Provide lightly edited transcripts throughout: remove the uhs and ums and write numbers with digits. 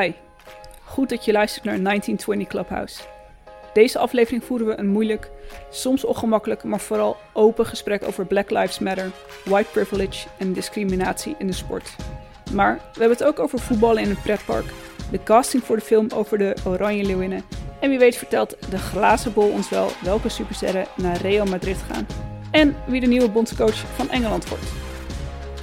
Hi, goed dat je luistert naar 1920 Clubhouse. Deze aflevering voeren we een moeilijk, soms ongemakkelijk, maar vooral open gesprek over Black Lives Matter, white privilege en discriminatie in de sport. Maar we hebben het ook over voetballen in een pretpark, de casting voor de film over de Oranje Leeuwinnen en wie weet vertelt de glazen bol ons wel welke supersterren naar Real Madrid gaan en wie de nieuwe bondscoach van Engeland wordt.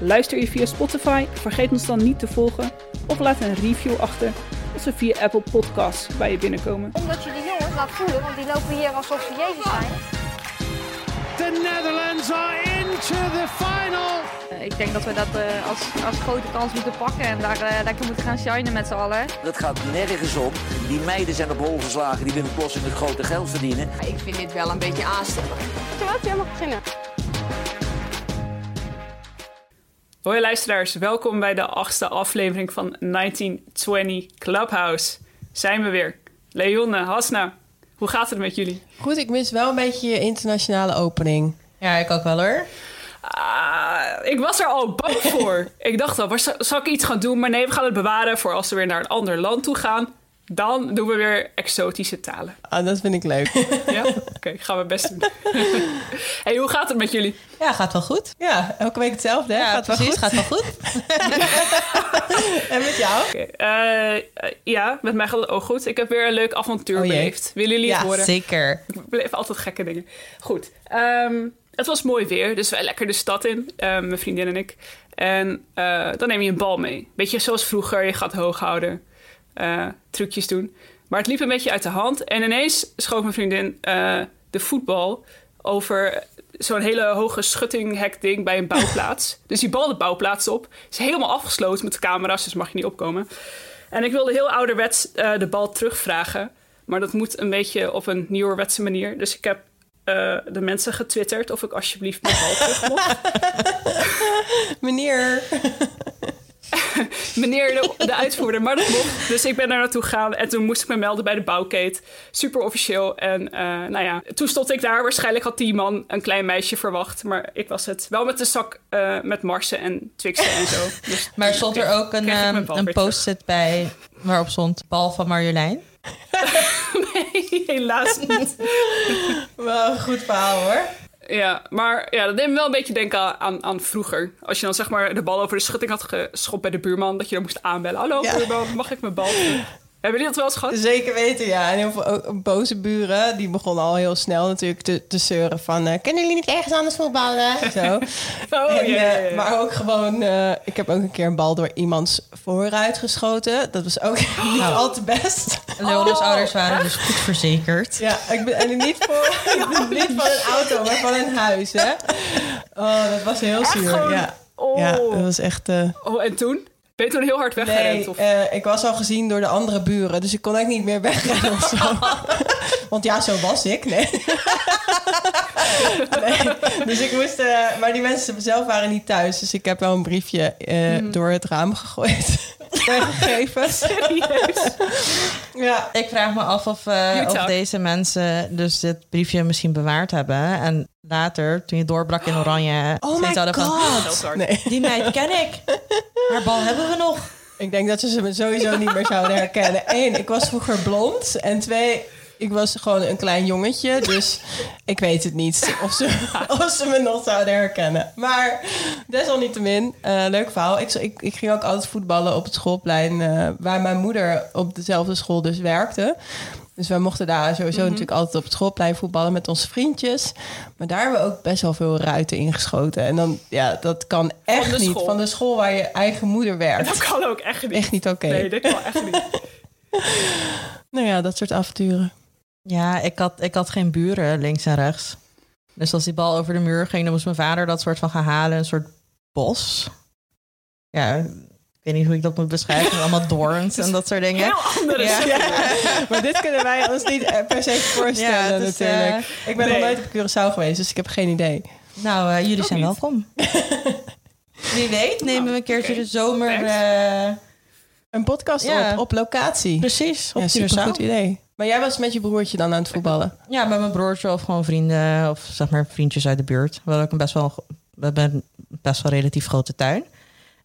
Luister je via Spotify, vergeet ons dan niet te volgen of laat een review achter als ze via Apple Podcasts bij je binnenkomen. Omdat je de jongens laat voelen, want die lopen hier alsof ze Jezus zijn. The Netherlands are into the final! Ik denk dat we dat als grote kans moeten pakken en daar lekker moeten gaan shinen met z'n allen. Dat gaat nergens om. Die meiden zijn op hol geslagen, die willen plots in het grote geld verdienen. Ik vind dit wel een beetje aanstellig. Wat? Jij mag beginnen. Hoi luisteraars, welkom bij de 8e aflevering van 1920 Clubhouse. Zijn we weer. Leonne, Hasna, hoe gaat het met jullie? Goed, ik mis wel een beetje je internationale opening. Ja, ik ook wel hoor. Ik was er al bang voor. Ik dacht al, zal ik iets gaan doen? Maar nee, we gaan het bewaren voor als we weer naar een ander land toe gaan. Dan doen we weer exotische talen. Ah, dat vind ik leuk. Ja? Oké, gaan we best doen. Hey, hoe gaat het met jullie? Ja, gaat wel goed. Ja, elke week hetzelfde. Hè? Ja, gaat precies, wel goed. Gaat wel goed. En met jou? Okay. Ja, met mij gaat het ook goed. Ik heb weer een leuk avontuur beleefd. Willen jullie het horen? Ja, zeker. Ik beleef altijd gekke dingen. Goed. Het was mooi weer, dus wij lekker de stad in. Mijn vriendin en ik. En dan neem je een bal mee. Beetje zoals vroeger, je gaat hoog houden. Trucjes doen. Maar het liep een beetje uit de hand. En ineens schoof mijn vriendin de voetbal over zo'n hele hoge schuttinghekding bij een bouwplaats. Dus die bal de bouwplaats op. Is helemaal afgesloten met de camera's, dus mag je niet opkomen. En ik wilde heel ouderwets de bal terugvragen. Maar dat moet een beetje op een nieuwerwetse manier. Dus ik heb de mensen getwitterd of ik alsjeblieft mijn bal terug mocht. Meneer... Meneer de uitvoerder, maar dat mocht. Dus ik ben daar naartoe gegaan en toen moest ik me melden bij de bouwkeet. Super officieel. En nou ja, toen stond ik daar. Waarschijnlijk had die man een klein meisje verwacht. Maar ik was het. Wel met de zak met marsen en twixen en zo. Dus, maar stond er ook een post-it bij waarop stond bal van Marjolein? Nee, helaas niet. Wel een goed verhaal hoor. Ja, maar ja, dat deed me wel een beetje denken aan vroeger. Als je dan zeg maar de bal over de schutting had geschopt bij de buurman... dat je dan moest aanbellen. Hallo buurman, mag ik mijn bal? Hebben jullie dat wel eens gehad? Zeker weten, ja. En heel veel boze buren, die begonnen al heel snel natuurlijk te zeuren van... kunnen jullie niet ergens anders voetballen? Zo. Ja. Maar ook gewoon... ik heb ook een keer een bal door iemands voorruit geschoten. Dat was ook niet al te best. Leona's ouders waren dus goed verzekerd. Ja, ik ben niet van een auto, maar van een huis, hè. Oh, dat was heel zuur. Gewoon... Ja. Oh. Ja, dat was echt... Oh, en toen? Ben je toen heel hard weggerend? Nee, ik was al gezien door de andere buren. Dus ik kon eigenlijk niet meer wegrennen of zo. Want ja, zo was ik. Nee. Dus ik moest... maar die mensen zelf waren niet thuis. Dus ik heb wel een briefje door het raam gegooid. Gegevens. Serieus? Ja. Ik vraag me af of deze mensen dus dit briefje misschien bewaard hebben. En later, toen je doorbrak in Oranje... Oh my God. Van, nee. Die meid ken ik. Haar bal hebben we nog. Ik denk dat ze me sowieso niet meer zouden herkennen. 1, ik was vroeger blond. En 2... Ik was gewoon een klein jongetje, dus ik weet het niet of ze me nog zouden herkennen. Maar desalniettemin, leuk verhaal. Ik ging ook altijd voetballen op het schoolplein waar mijn moeder op dezelfde school dus werkte. Dus wij mochten daar sowieso natuurlijk altijd op het schoolplein voetballen met onze vriendjes. Maar daar hebben we ook best wel veel ruiten ingeschoten. En dan, ja, dat kan echt niet. Van de school waar je eigen moeder werkt. Dat kan ook echt niet. Echt niet oké. Nee, dat kan echt niet. Nou ja, dat soort avonturen. Ja, ik had geen buren links en rechts. Dus als die bal over de muur ging, dan moest mijn vader dat soort van gaan halen. Een soort bos. Ja, ik weet niet hoe ik dat moet beschrijven. Allemaal doorns en dat soort dingen. Heel andere ja. Maar dit kunnen wij ons niet per se voorstellen natuurlijk. Ik ben nog nooit op Curaçao geweest, dus ik heb geen idee. Nou, jullie zijn welkom. Wie weet nemen we een keertje de zomer... een podcast op locatie. Precies, op Curaçao. Goed idee. Maar jij was met je broertje dan aan het voetballen? Ja, met mijn broertje of gewoon vrienden of zeg maar vriendjes uit de buurt. We hebben best wel een relatief grote tuin.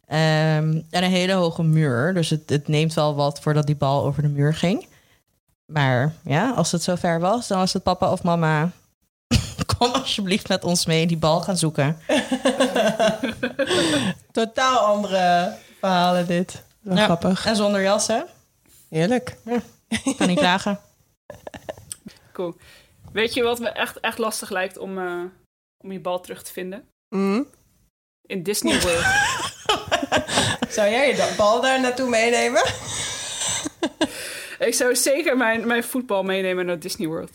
En een hele hoge muur. Dus het neemt wel wat voordat die bal over de muur ging. Maar ja, als het zo ver was, dan was het papa of mama... kom alsjeblieft met ons mee die bal gaan zoeken. Totaal andere verhalen dit. Wel ja, grappig. En zonder jas, hè? Heerlijk. Ja, kan niet klagen. Cool. Weet je wat me echt lastig lijkt om je bal terug te vinden? Mm. In Disney World. Zou jij je bal daar naartoe meenemen? Ik zou zeker mijn voetbal meenemen naar Disney World.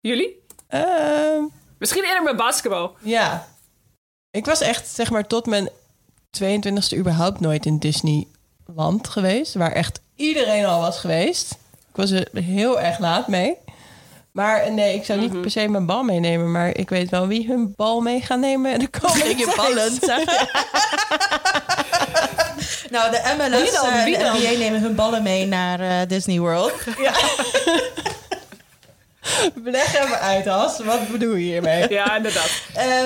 Jullie? Misschien eerder met basketbal. Ja. Ik was echt, zeg maar, tot mijn 22e überhaupt nooit in Disneyland geweest. Waar echt iedereen al was geweest. Ik was er heel erg laat mee. Maar nee, ik zou niet per se mijn bal meenemen. Maar ik weet wel wie hun bal mee gaan nemen. En dan kom ik je ballen. Nou, de MLS en de NBA nemen hun ballen mee naar Disney World. Ja. Leg hem uit, As. Wat bedoel je hiermee? Ja, inderdaad.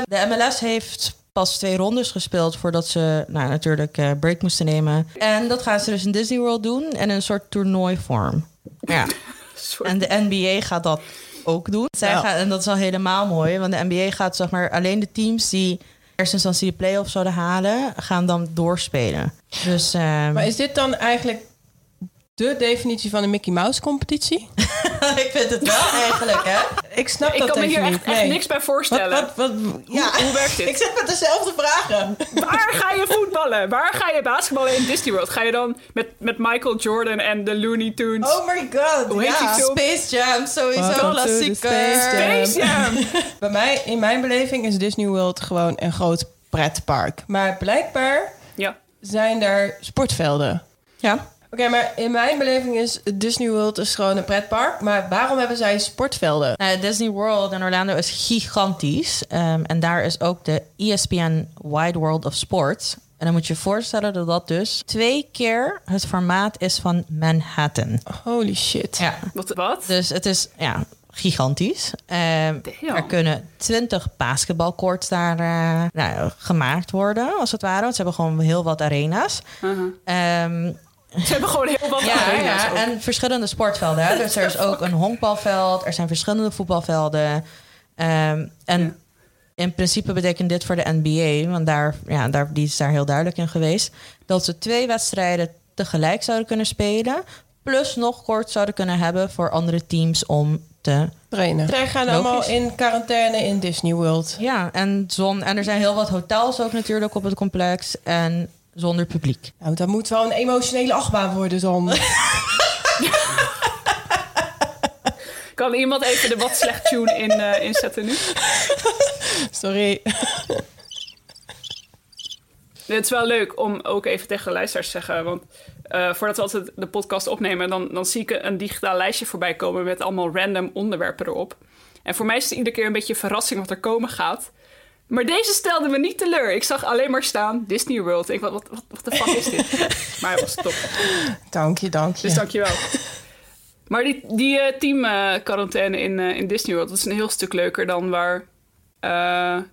De MLS heeft pas 2 rondes gespeeld... voordat ze natuurlijk break moesten nemen. En dat gaan ze dus in Disney World doen... en een soort toernooivorm. Ja. En de NBA gaat dat ook doen. En dat is al helemaal mooi. Want de NBA gaat, zeg maar, alleen de teams die... eerst instantie de play-offs zouden halen... gaan dan doorspelen. Dus, maar is dit dan eigenlijk... de definitie van een Mickey Mouse competitie? Ik vind het wel eigenlijk, hè? Ik snap dat even niet. Ik kan me hier echt niks bij voorstellen. Hoe werkt dit? Ik zit met dezelfde vragen. Waar ga je voetballen? Waar ga je basketballen in Disney World? Ga je dan met Michael Jordan en de Looney Tunes? Oh my god, Space Jam, sowieso klassieker. Space Jam! Bij mij, in mijn beleving, is Disney World gewoon een groot pretpark. Maar blijkbaar zijn daar sportvelden. Ja. Oké, maar in mijn beleving is Disney World is gewoon een pretpark. Maar waarom hebben zij sportvelden? Disney World in Orlando is gigantisch. En daar is ook de ESPN Wide World of Sports. En dan moet je je voorstellen dat dat dus 2 keer het formaat is van Manhattan. Holy shit. Ja. Wat? Dus het is gigantisch. Er kunnen 20 basketbalcourts daar gemaakt worden, als het ware. Want ze hebben gewoon heel wat arena's. Uh-huh. Ze hebben gewoon heel wat arena's. Ja, en verschillende sportvelden. Hè? Dus er is ook een honkbalveld. Er zijn verschillende voetbalvelden. In principe betekent dit voor de NBA... want die is daar heel duidelijk in geweest... dat ze 2 wedstrijden tegelijk zouden kunnen spelen... plus nog kort zouden kunnen hebben... voor andere teams om te trainen. Zij gaan allemaal in quarantaine in Disney World. Ja, en er zijn heel wat hotels ook natuurlijk op het complex... en zonder publiek. Nou, dat moet wel een emotionele achtbaan worden dan. Kan iemand even de wat slecht tune inzetten nu? Sorry. Het is wel leuk om ook even tegen de luisteraars te zeggen... want voordat we altijd de podcast opnemen... dan zie ik een digitaal lijstje voorbij komen... met allemaal random onderwerpen erop. En voor mij is het iedere keer een beetje een verrassing... wat er komen gaat... Maar deze stelde me niet teleur. Ik zag alleen maar staan Disney World. Ik dacht, wat de fuck is dit? Maar het was top. Dank je. Dus dank je wel. Maar die teamquarantaine in Disney World... dat is een heel stuk leuker dan waar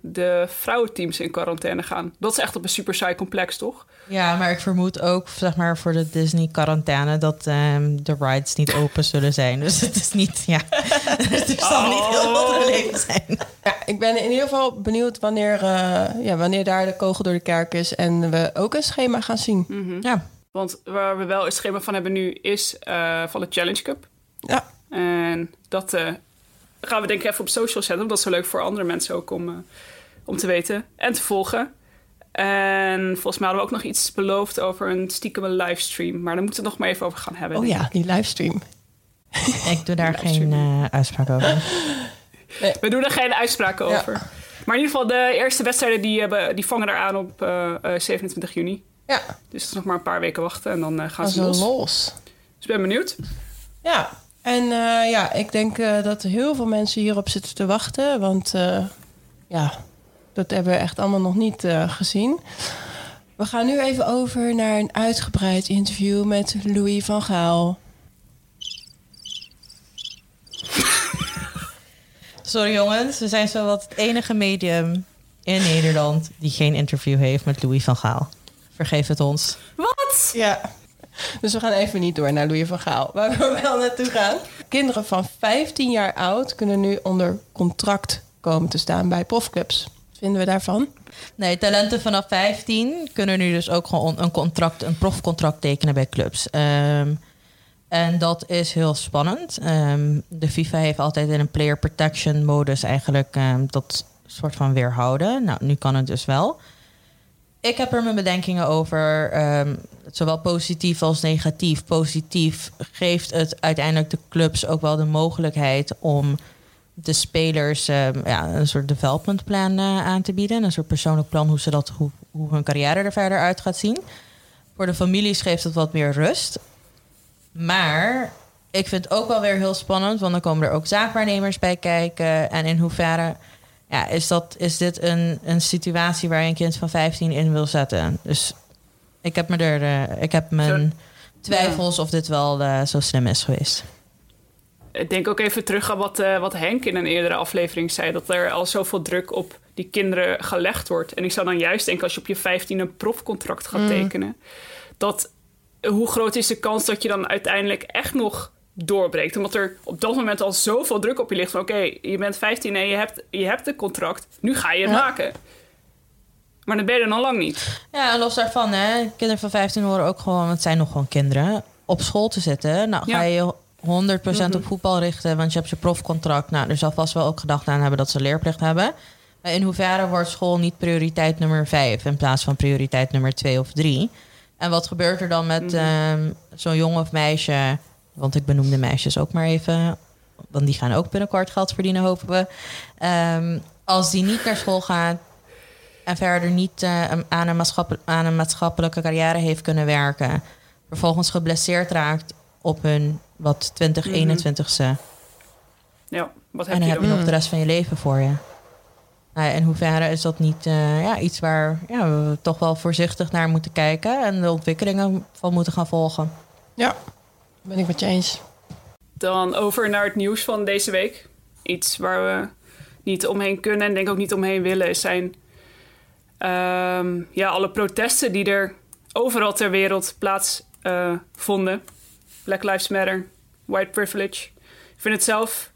de vrouwenteams in quarantaine gaan. Dat is echt op een super saai complex, toch? Ja, maar ik vermoed ook, zeg maar, voor de Disney-quarantaine... dat de rides niet open zullen zijn. Dus het is niet, het zal niet heel veel beleefd zijn. Ja, ik ben in ieder geval benieuwd wanneer daar de kogel door de kerk is... en we ook een schema gaan zien. Mm-hmm. Ja. Want waar we wel een schema van hebben nu is van de Challenge Cup. Ja. En dat gaan we denk ik even op social zetten... omdat het zo leuk voor andere mensen ook om te weten en te volgen... En volgens mij hadden we ook nog iets beloofd over een stiekeme livestream. Maar daar moeten we het nog maar even over gaan hebben. Oh ja, die livestream. Ik doe daar geen uitspraak over. Nee. We doen er geen uitspraken over. Maar in ieder geval, de eerste wedstrijden die vangen eraan op 27 juni. Ja. Dus het is nog maar een paar weken wachten en dan gaan ze los. Dus ik ben benieuwd. Ja, en ik denk dat heel veel mensen hierop zitten te wachten. Want dat hebben we echt allemaal nog niet gezien. We gaan nu even over naar een uitgebreid interview met Louis van Gaal. Sorry jongens, we zijn zowat het enige medium in Nederland... die geen interview heeft met Louis van Gaal. Vergeef het ons. Wat? Ja. Dus we gaan even niet door naar Louis van Gaal, waar we wel naartoe gaan. Kinderen van 15 jaar oud kunnen nu onder contract komen te staan bij profclubs. Wat vinden we daarvan? Nee, talenten vanaf 15 kunnen nu dus ook gewoon een profcontract tekenen bij clubs. En dat is heel spannend. De FIFA heeft altijd in een player protection modus eigenlijk dat soort van weerhouden. Nou, nu kan het dus wel. Ik heb er mijn bedenkingen over, zowel positief als negatief. Positief geeft het uiteindelijk de clubs ook wel de mogelijkheid om de spelers een soort development plan aan te bieden. Een soort persoonlijk plan hoe hun carrière er verder uit gaat zien. Voor de families geeft het wat meer rust. Maar ik vind het ook wel weer heel spannend, want dan komen er ook zaakwaarnemers bij kijken. En in hoeverre is dit een situatie waar je een kind van 15 in wil zetten? Dus ik heb mijn twijfels of dit wel zo slim is geweest. Ik denk ook even terug aan wat Henk in een eerdere aflevering zei, dat er al zoveel druk op die kinderen gelegd wordt. En ik zou dan juist denken, als je op je 15 een profcontract gaat tekenen, hoe groot is de kans dat je dan uiteindelijk echt nog doorbreekt? Omdat er op dat moment al zoveel druk op je ligt. Van oké, je bent 15 en je hebt een contract. Nu ga je het maken. Maar dan ben je er nog lang niet. Ja, en los daarvan, hè. Kinderen van 15 horen ook gewoon, want het zijn nog gewoon kinderen, op school te zitten. Nou, ga je 100% op voetbal richten, want je hebt je profcontract. Nou, er zal vast wel ook gedacht aan hebben dat ze leerplicht hebben. Maar in hoeverre wordt school niet prioriteit nummer 5... in plaats van prioriteit nummer 2 of 3... En wat gebeurt er dan met zo'n jongen of meisje? Want ik benoem de meisjes ook maar even. Want die gaan ook binnenkort geld verdienen, hopen we. Als die niet naar school gaat en verder niet aan een maatschappelijke carrière heeft kunnen werken. Vervolgens geblesseerd raakt op hun 2021ste. Ja, wat heb en dan heb je nog de rest van je leven voor je. In hoeverre is dat niet iets waar we toch wel voorzichtig naar moeten kijken en de ontwikkelingen van moeten gaan volgen? Ja, ben ik met je eens. Dan over naar het nieuws van deze week. Iets waar we niet omheen kunnen en denk ook niet omheen willen zijn alle protesten die er overal ter wereld plaatsvonden. Black Lives Matter, white privilege. Ik vind het zelf...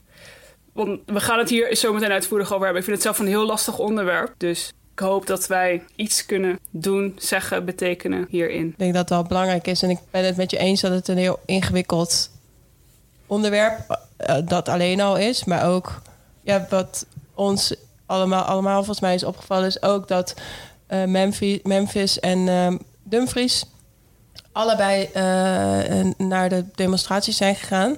Want we gaan het hier zo meteen uitvoerig over hebben. Ik vind het zelf een heel lastig onderwerp. Dus ik hoop dat wij iets kunnen doen, zeggen, betekenen hierin. Ik denk dat het wel belangrijk is. En ik ben het met je eens dat het een heel ingewikkeld onderwerp dat alleen al is. Maar ook wat ons allemaal volgens mij is opgevallen, is ook dat Memphis en Dumfries allebei naar de demonstraties zijn gegaan.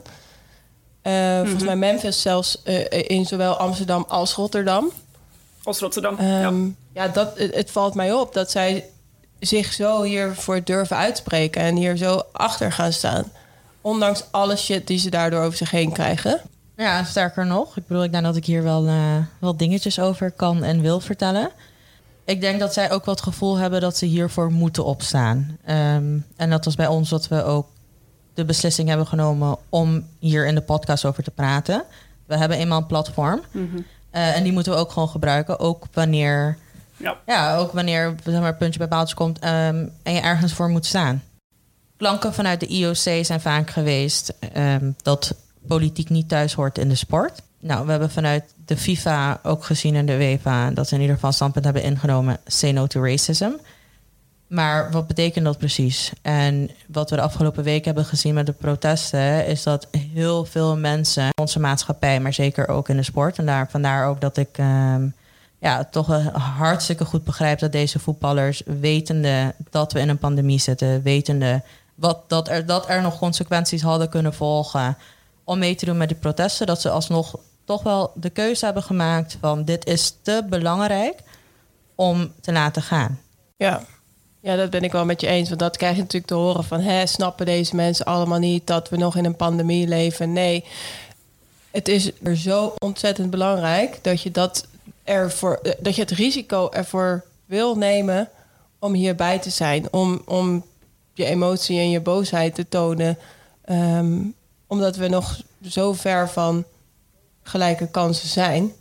Volgens mij Memphis zelfs in zowel Amsterdam als Rotterdam. Het valt mij op dat zij zich zo hiervoor durven uitspreken en hier zo achter gaan staan. Ondanks alle shit die ze daardoor over zich heen krijgen. Ja, sterker nog. Ik bedoel, ik denk dat ik hier wel dingetjes over kan en wil vertellen. Ik denk dat zij ook wel het gevoel hebben dat ze hiervoor moeten opstaan. En dat was bij ons dat we ook de beslissing hebben genomen om hier in de podcast over te praten. We hebben eenmaal een platform. En die moeten we ook gewoon gebruiken. Ook wanneer, zeg maar, puntje bij paaltje komt en je ergens voor moet staan. Klanken vanuit de IOC zijn vaak geweest dat politiek niet thuis hoort in de sport. Nou, we hebben vanuit de FIFA ook gezien en de UEFA dat ze in ieder geval standpunt hebben ingenomen. Say no to racism. Maar wat betekent dat precies? En wat we de afgelopen week hebben gezien met de protesten, is dat heel veel mensen in onze maatschappij, maar zeker ook in de sport. En vandaar ook dat ik toch hartstikke goed begrijp dat deze voetballers, wetende dat we in een pandemie zitten, wetende dat er nog consequenties hadden kunnen volgen om mee te doen met de protesten, dat ze alsnog toch wel de keuze hebben gemaakt van dit is te belangrijk om te laten gaan. Ja. Ja, dat ben ik wel met je eens. Want dat krijg je natuurlijk te horen van... snappen deze mensen allemaal niet dat we nog in een pandemie leven? Nee, het is er zo ontzettend belangrijk... dat je het risico ervoor wil nemen om hierbij te zijn. Om je emotie en je boosheid te tonen. Omdat we nog zo ver van gelijke kansen zijn.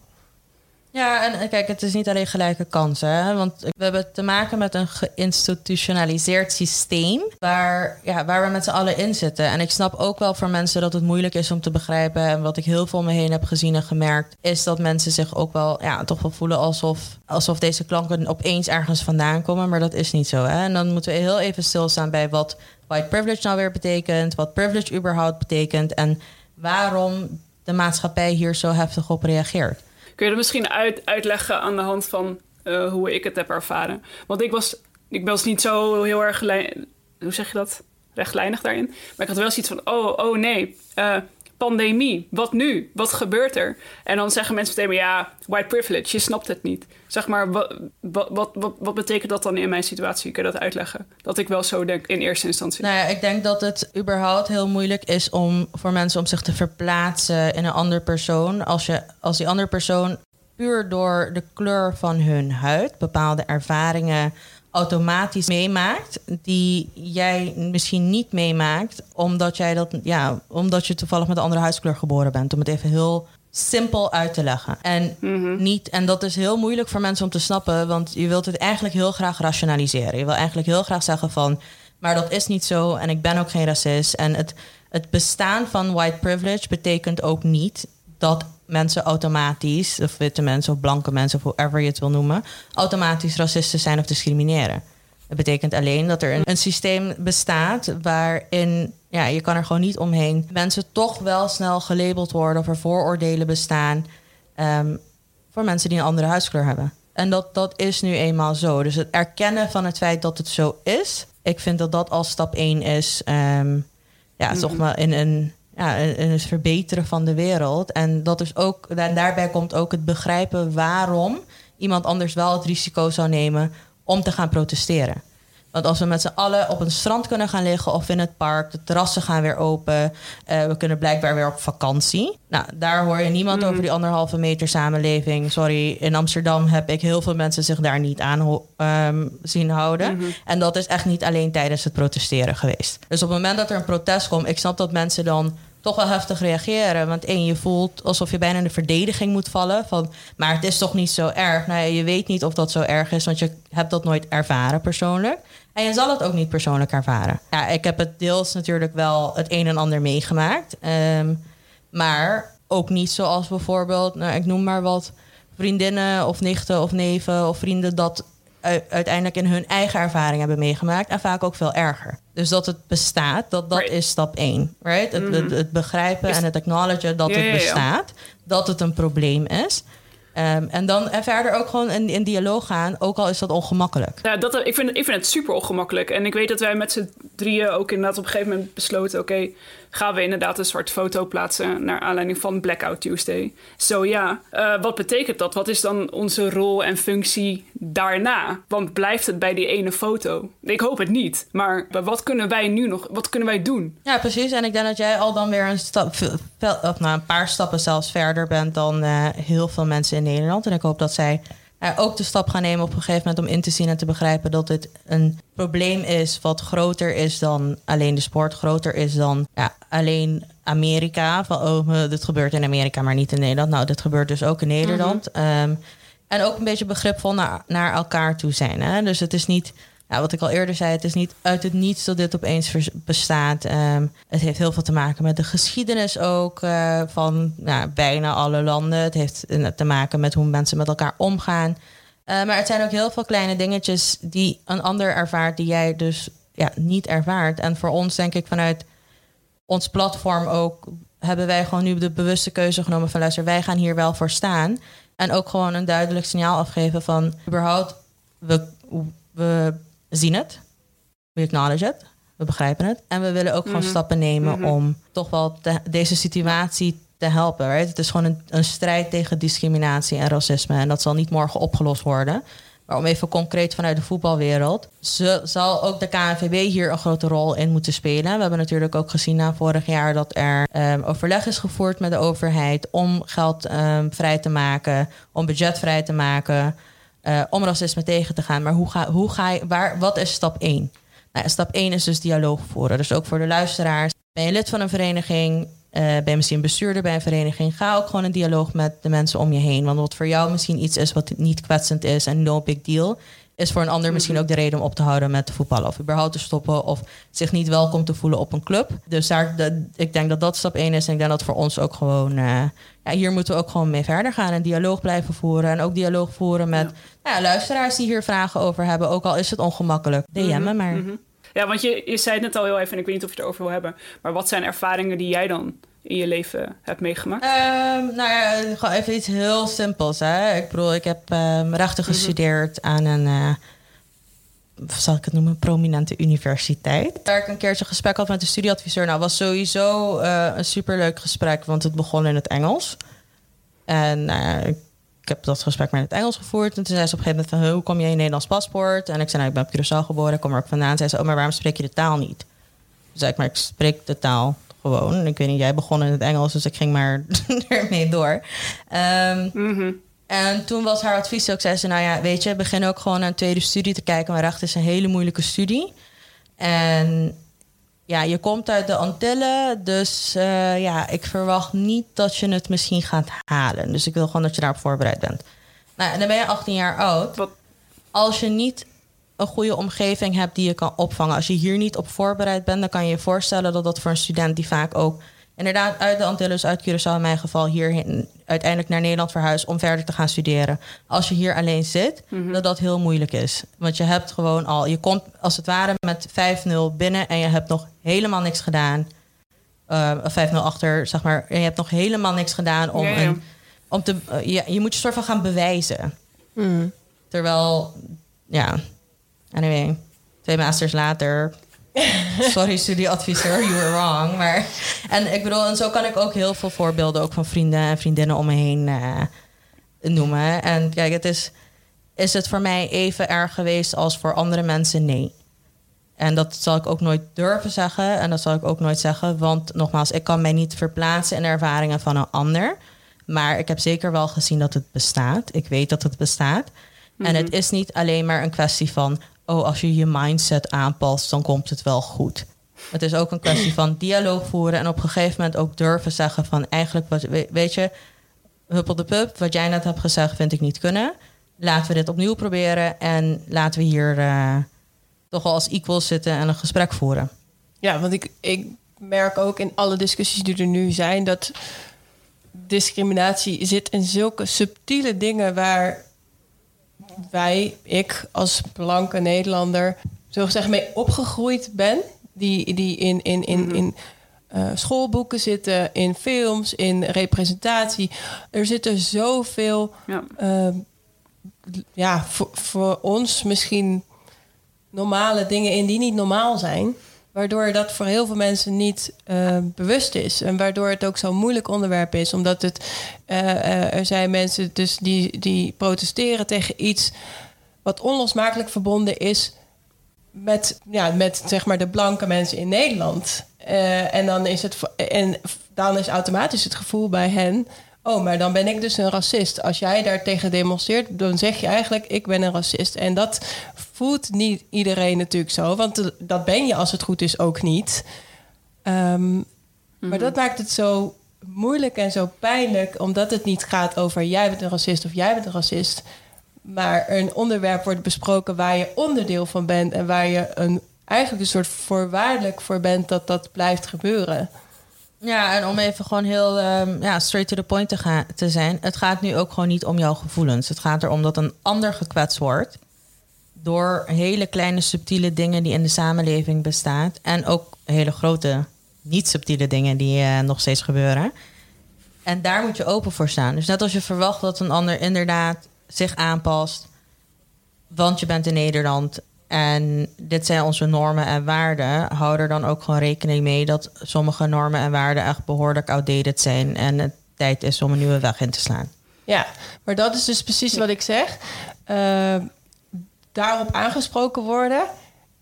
Ja, en kijk, het is niet alleen gelijke kansen. Hè? Want we hebben te maken met een geïnstitutionaliseerd systeem waar we met z'n allen in zitten. En ik snap ook wel voor mensen dat het moeilijk is om te begrijpen. En wat ik heel veel om me heen heb gezien en gemerkt, is dat mensen zich ook wel toch wel voelen alsof deze klanken opeens ergens vandaan komen. Maar dat is niet zo. Hè? En dan moeten we heel even stilstaan bij wat white privilege nou weer betekent, wat privilege überhaupt betekent en waarom de maatschappij hier zo heftig op reageert. Kun je dat misschien uitleggen aan de hand van hoe ik het heb ervaren? Want ik was niet zo heel erg, hoe zeg je dat? Rechtlijnig daarin. Maar ik had wel zoiets van, pandemie, wat nu? Wat gebeurt er? En dan zeggen mensen meteen, white privilege, je snapt het niet. Zeg maar, wat betekent dat dan in mijn situatie? Kun je dat uitleggen? Dat ik wel zo denk in eerste instantie. Nou ja, ik denk dat het überhaupt heel moeilijk is voor mensen om zich te verplaatsen in een ander persoon. Als die andere persoon puur door de kleur van hun huid bepaalde ervaringen automatisch meemaakt die jij misschien niet meemaakt omdat jij omdat je toevallig met een andere huidskleur geboren bent, om het even heel simpel uit te leggen. En dat is heel moeilijk voor mensen om te snappen, want je wilt het eigenlijk heel graag rationaliseren. Je wil eigenlijk heel graag zeggen van, maar dat is niet zo en ik ben ook geen racist. En het bestaan van white privilege betekent ook niet dat mensen automatisch, of witte mensen of blanke mensen, of hoever je het wil noemen, automatisch racisten zijn of discrimineren. Dat betekent alleen dat er een systeem bestaat waarin, je kan er gewoon niet omheen, mensen toch wel snel gelabeld worden of er vooroordelen bestaan voor mensen die een andere huidskleur hebben. En dat is nu eenmaal zo. Dus het erkennen van het feit dat het zo is, ik vind dat dat al stap 1 is. Toch maar in een... en het verbeteren van de wereld. En dat is ook, en daarbij komt ook het begrijpen waarom iemand anders wel het risico zou nemen om te gaan protesteren. Want als we met z'n allen op een strand kunnen gaan liggen of in het park, de terrassen gaan weer open, we kunnen blijkbaar weer op vakantie. Nou, daar hoor je niemand over die 1,5 meter samenleving. Sorry, in Amsterdam heb ik heel veel mensen zich daar niet aan zien houden. Mm-hmm. En dat is echt niet alleen tijdens het protesteren geweest. Dus op het moment dat er een protest komt, ik snap dat mensen dan toch wel heftig reageren. Want je voelt alsof je bijna in de verdediging moet vallen van, maar het is toch niet zo erg. Nou, je weet niet of dat zo erg is, want je hebt dat nooit ervaren persoonlijk. En je zal het ook niet persoonlijk ervaren. Ja, ik heb het deels natuurlijk wel het een en ander meegemaakt. Maar ook niet zoals bijvoorbeeld, ik noem maar wat, vriendinnen of nichten of neven of vrienden dat uiteindelijk in hun eigen ervaring hebben meegemaakt. En vaak ook veel erger. Dus dat het bestaat, dat right. is stap 1. Right? Mm-hmm. Het begrijpen en het acknowledgen dat het bestaat. Yeah. Dat het een probleem is. En dan verder ook gewoon in dialoog gaan, ook al is dat ongemakkelijk. Ja, ik vind het super ongemakkelijk. En ik weet dat wij met z'n drieën ook inderdaad op een gegeven moment besloten, oké, gaan we inderdaad een zwarte foto plaatsen naar aanleiding van Blackout Tuesday. Wat betekent dat? Wat is dan onze rol en functie daarna? Want blijft het bij die ene foto? Ik hoop het niet, maar wat kunnen wij nu nog, wat kunnen wij doen? Ja, precies. En ik denk dat jij al dan weer een paar stappen zelfs verder bent dan heel veel mensen in Nederland. En ik hoop dat zij ook de stap gaan nemen op een gegeven moment om in te zien en te begrijpen dat dit een probleem is wat groter is dan alleen de sport, groter is dan alleen Amerika. Van dit gebeurt in Amerika, maar niet in Nederland. Nou, dit gebeurt dus ook in Nederland. Mm-hmm. En ook een beetje begripvol naar elkaar toe zijn. Hè? Dus het is niet, wat ik al eerder zei, het is niet uit het niets dat dit opeens bestaat. Het heeft heel veel te maken met de geschiedenis ook van bijna alle landen. Het heeft te maken met hoe mensen met elkaar omgaan. Maar het zijn ook heel veel kleine dingetjes die een ander ervaart, die jij dus niet ervaart. En voor ons denk ik vanuit ons platform ook hebben wij gewoon nu de bewuste keuze genomen van luister, wij gaan hier wel voor staan. En ook gewoon een duidelijk signaal afgeven van überhaupt, we zien het, we acknowledge het, we begrijpen het. En we willen ook gewoon stappen nemen om toch wel deze situatie te helpen. Right? Het is gewoon een strijd tegen discriminatie en racisme. En dat zal niet morgen opgelost worden. Maar om even concreet vanuit de voetbalwereld, zal ook de KNVB hier een grote rol in moeten spelen. We hebben natuurlijk ook gezien na vorig jaar dat er overleg is gevoerd met de overheid om geld vrij te maken, om budget vrij te maken, om racisme tegen te gaan. Maar wat is stap 1? Stap 1 is dus dialoog voeren. Dus ook voor de luisteraars. Ben je lid van een vereniging? ben misschien bestuurder bij een vereniging. Ga ook gewoon in dialoog met de mensen om je heen. Want wat voor jou misschien iets is wat niet kwetsend is en no big deal, is voor een ander misschien ook de reden om op te houden met voetballen of überhaupt te stoppen of zich niet welkom te voelen op een club. Dus ik denk dat dat stap 1 is en ik denk dat voor ons ook gewoon, hier moeten we ook gewoon mee verder gaan en dialoog blijven voeren en ook dialoog voeren met luisteraars die hier vragen over hebben, ook al is het ongemakkelijk. DM'en maar. Mm-hmm. Ja, want je zei het net al heel even en ik weet niet of je het erover wil hebben, maar wat zijn ervaringen die jij dan in je leven hebt meegemaakt? Gewoon even iets heel simpels. Hè? Ik bedoel, ik heb rechten gestudeerd aan een, zal ik het noemen, prominente universiteit. Daar ik een keertje een gesprek had met de studieadviseur. Nou, was sowieso een superleuk gesprek, want het begon in het Engels. En ik heb dat gesprek maar in het Engels gevoerd. En toen zei ze op een gegeven moment van, hoe kom je in Nederlands paspoort? En ik zei, nou, ik ben op Curaçao geboren, ik kom er ook vandaan. Zei ze, oh, maar waarom spreek je de taal niet? Toen zei ik, maar ik spreek de taal gewoon. Ik weet niet, jij begon in het Engels, dus ik ging maar ermee door. En toen was haar advies ook, zei ze, nou ja, weet je, begin ook gewoon aan een tweede studie te kijken, maar recht is een hele moeilijke studie. En ja, je komt uit de Antillen, dus ik verwacht niet dat je het misschien gaat halen. Dus ik wil gewoon dat je daarop voorbereid bent. Nou, en dan ben je 18 jaar oud. Wat? Als je niet een goede omgeving hebt die je kan opvangen. Als je hier niet op voorbereid bent, dan kan je je voorstellen dat dat voor een student die vaak ook inderdaad uit de Antillen, dus uit Curaçao in mijn geval, hierheen uiteindelijk naar Nederland verhuist om verder te gaan studeren. Als je hier alleen zit, dat heel moeilijk is. Want je hebt gewoon al, je komt als het ware met 5-0 binnen en je hebt nog helemaal niks gedaan. 5-0 achter, zeg maar. En je hebt nog helemaal niks gedaan om je moet je soort van gaan bewijzen. Mm. Terwijl, ja, anyway, 2 masters later, sorry studieadviseur, you were wrong. Maar, en ik bedoel, en zo kan ik ook heel veel voorbeelden ook van vrienden en vriendinnen om me heen noemen. En kijk, het is het voor mij even erg geweest als voor andere mensen? Nee. En dat zal ik ook nooit durven zeggen. En dat zal ik ook nooit zeggen. Want nogmaals, ik kan mij niet verplaatsen in de ervaringen van een ander. Maar ik heb zeker wel gezien dat het bestaat. Ik weet dat het bestaat. Mm-hmm. En het is niet alleen maar een kwestie van, oh, als je je mindset aanpast, dan komt het wel goed. Het is ook een kwestie van dialoog voeren en op een gegeven moment ook durven zeggen van, eigenlijk, weet je, huppel de pup, wat jij net hebt gezegd vind ik niet kunnen. Laten we dit opnieuw proberen en laten we hier toch wel als equals zitten en een gesprek voeren. Ja, want ik merk ook in alle discussies die er nu zijn dat discriminatie zit in zulke subtiele dingen waar ik als blanke Nederlander, zo gezegd, mee opgegroeid ben. Die in schoolboeken zitten, in films, in representatie. Er zitten zoveel, voor ons misschien normale dingen in die niet normaal zijn. Waardoor dat voor heel veel mensen niet bewust is. En waardoor het ook zo'n moeilijk onderwerp is. Omdat er zijn mensen dus die protesteren tegen iets wat onlosmakelijk verbonden is met zeg maar de blanke mensen in Nederland. En dan is automatisch het gevoel bij hen, oh, maar dan ben ik dus een racist. Als jij daartegen demonstreert, dan zeg je eigenlijk, ik ben een racist. En dat voelt niet iedereen natuurlijk zo. Want dat ben je als het goed is ook niet. Maar dat maakt het zo moeilijk en zo pijnlijk, omdat het niet gaat over jij bent een racist of jij bent een racist. Maar een onderwerp wordt besproken waar je onderdeel van bent en waar je eigenlijk een soort voorwaardelijk voor bent dat dat blijft gebeuren. Ja, en om even gewoon heel straight to the point te zijn. Het gaat nu ook gewoon niet om jouw gevoelens. Het gaat erom dat een ander gekwetst wordt door hele kleine subtiele dingen die in de samenleving bestaan. En ook hele grote niet subtiele dingen die nog steeds gebeuren. En daar moet je open voor staan. Dus net als je verwacht dat een ander inderdaad zich aanpast, want je bent in Nederland en dit zijn onze normen en waarden. Hou er dan ook gewoon rekening mee dat sommige normen en waarden echt behoorlijk outdated zijn en het tijd is om een nieuwe weg in te slaan. Ja, maar dat is dus precies wat ik zeg. Daarop aangesproken worden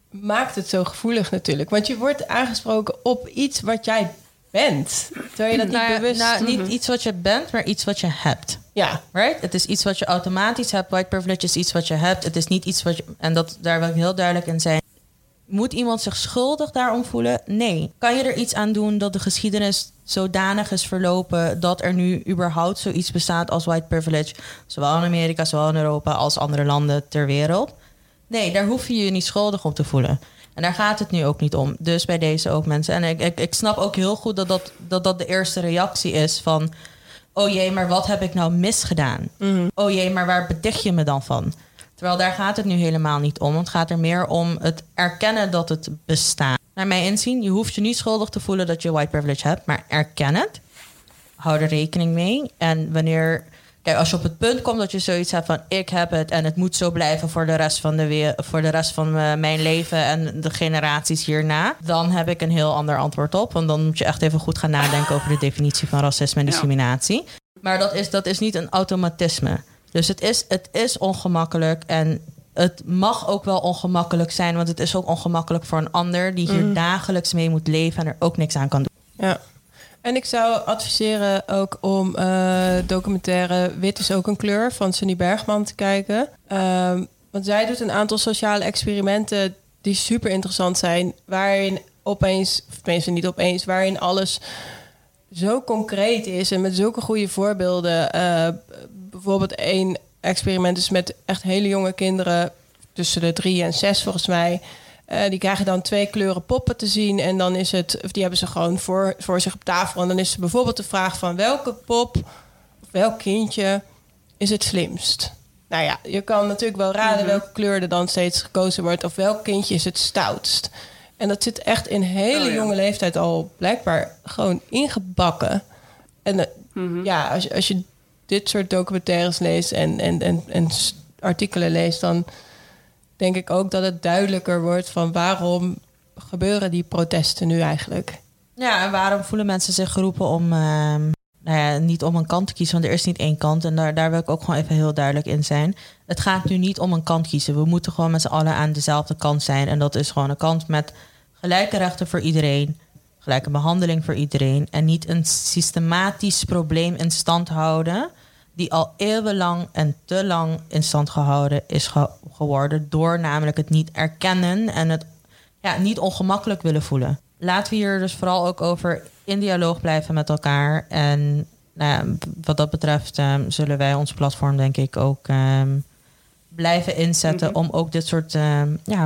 maakt het zo gevoelig natuurlijk. Want je wordt aangesproken op iets wat jij bent. Terwijl je dat niet bewust... niet iets wat je bent, maar iets wat je hebt. Ja. Right? Het is iets wat je automatisch hebt. White privilege is iets wat je hebt. Het is niet iets wat je... En daar wil ik heel duidelijk in zijn. Moet iemand zich schuldig daarom voelen? Nee. Kan je er iets aan doen dat de geschiedenis zodanig is verlopen dat er nu überhaupt zoiets bestaat als white privilege, zowel in Amerika, zowel in Europa als andere landen ter wereld? Nee, daar hoef je je niet schuldig om te voelen. En daar gaat het nu ook niet om. Dus bij deze ook mensen. En ik snap ook heel goed dat de eerste reactie is van, oh jee, maar wat heb ik nou misgedaan? Mm-hmm. Oh jee, maar waar bedicht je me dan van? Terwijl daar gaat het nu helemaal niet om. Het gaat er meer om het erkennen dat het bestaat. Naar mijn inzien, je hoeft je niet schuldig te voelen dat je white privilege hebt, maar erken het. Hou er rekening mee. En wanneer, kijk, als je op het punt komt dat je zoiets hebt van, ik heb het en het moet zo blijven voor de rest van, voor de rest van mijn leven en de generaties hierna, dan heb ik een heel ander antwoord op. Want dan moet je echt even goed gaan nadenken over de definitie van racisme en discriminatie. Ja. Maar dat is niet een automatisme. Dus het is ongemakkelijk en het mag ook wel ongemakkelijk zijn, want het is ook ongemakkelijk voor een ander die hier dagelijks mee moet leven en er ook niks aan kan doen. Ja. En ik zou adviseren ook om documentaire Wit is ook een kleur van Sunny Bergman te kijken. Want zij doet een aantal sociale experimenten die super interessant zijn, waarin opeens, of tenminste niet opeens, waarin alles zo concreet is en met zulke goede voorbeelden. Bijvoorbeeld één experiment is met echt hele jonge kinderen, tussen de 3 en 6 volgens mij. Die krijgen dan 2 kleuren poppen te zien en dan is het, of die hebben ze gewoon voor zich op tafel. En dan is er bijvoorbeeld de vraag van welke pop of welk kindje is het slimst? Nou ja, je kan natuurlijk wel raden welke kleur er dan steeds gekozen wordt of welk kindje is het stoutst. En dat zit echt in hele jonge leeftijd al blijkbaar gewoon ingebakken. En ja, als je dit soort documentaires leest en artikelen leest, dan denk ik ook dat het duidelijker wordt van waarom gebeuren die protesten nu eigenlijk. Ja, en waarom voelen mensen zich geroepen om niet om een kant te kiezen, want er is niet één kant. En daar wil ik ook gewoon even heel duidelijk in zijn. Het gaat nu niet om een kant kiezen. We moeten gewoon met z'n allen aan dezelfde kant zijn. En dat is gewoon een kant met gelijke rechten voor iedereen, gelijke behandeling voor iedereen en niet een systematisch probleem in stand houden die al eeuwenlang en te lang in stand gehouden is geworden door namelijk het niet erkennen en het niet ongemakkelijk willen voelen. Laten we hier dus vooral ook over in dialoog blijven met elkaar. En wat dat betreft zullen wij ons platform denk ik ook blijven inzetten om ook dit soort